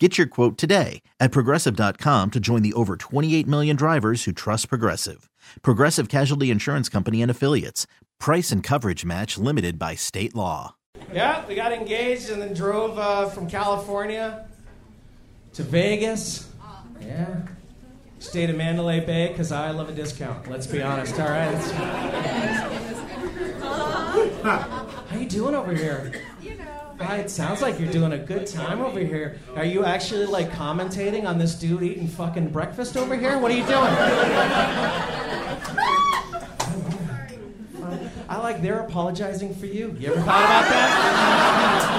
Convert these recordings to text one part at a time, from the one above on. Get your quote today at Progressive.com to join the over 28 million drivers who trust Progressive. Progressive Casualty Insurance Company and Affiliates. Price and coverage match limited by state law. Yeah, we got engaged and then drove from California to Vegas. Yeah. Stayed in Mandalay Bay because I love a discount, let's be honest. All right. How you doing over here? It sounds like you're doing a good time over here. Are you actually, like, commentating on this dude eating fucking breakfast over here? What are you doing? I like they're apologizing for you. You ever thought about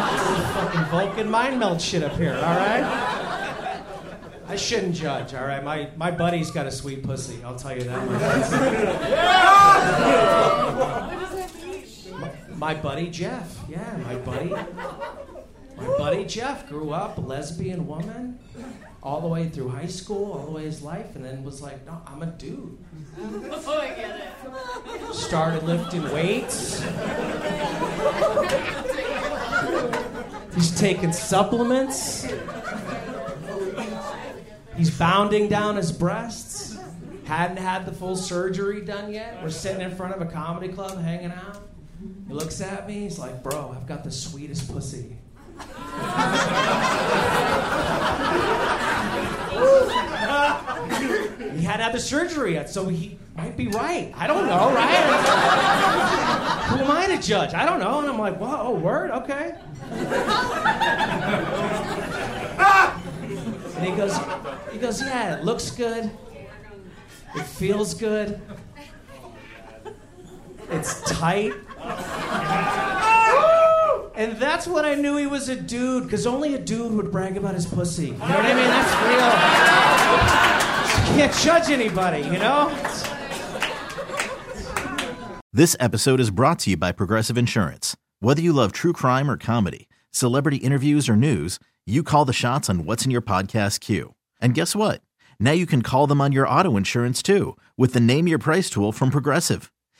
that? Fucking Vulcan mind melt shit up here, all right? I shouldn't judge, all right? My buddy's got a sweet pussy, I'll tell you that much. My buddy Jeff, my buddy Jeff grew up a lesbian woman all the way through high school, all the way his life, and then was like, no, I'm a dude. Oh, I get it. Started lifting weights. He's taking supplements. He's bounding down his breasts. Hadn't had the full surgery done yet. We're sitting in front of a comedy club hanging out. He looks at me, he's like, bro, I've got the sweetest pussy. He hadn't had the surgery yet, so he might be right. I don't know, right? Who am I to judge? I don't know. And I'm like, whoa, word? Okay. And he goes, yeah, it looks good. It feels good. It's tight. And that's what I knew he was a dude, because only a dude would brag about his pussy. You know what I mean? That's real. You can't judge anybody, you know? This episode is brought to you by Progressive Insurance. Whether you love true crime or comedy, celebrity interviews or news, you call the shots on what's in your podcast queue. And guess what? Now you can call them on your auto insurance, too, with the Name Your Price tool from Progressive.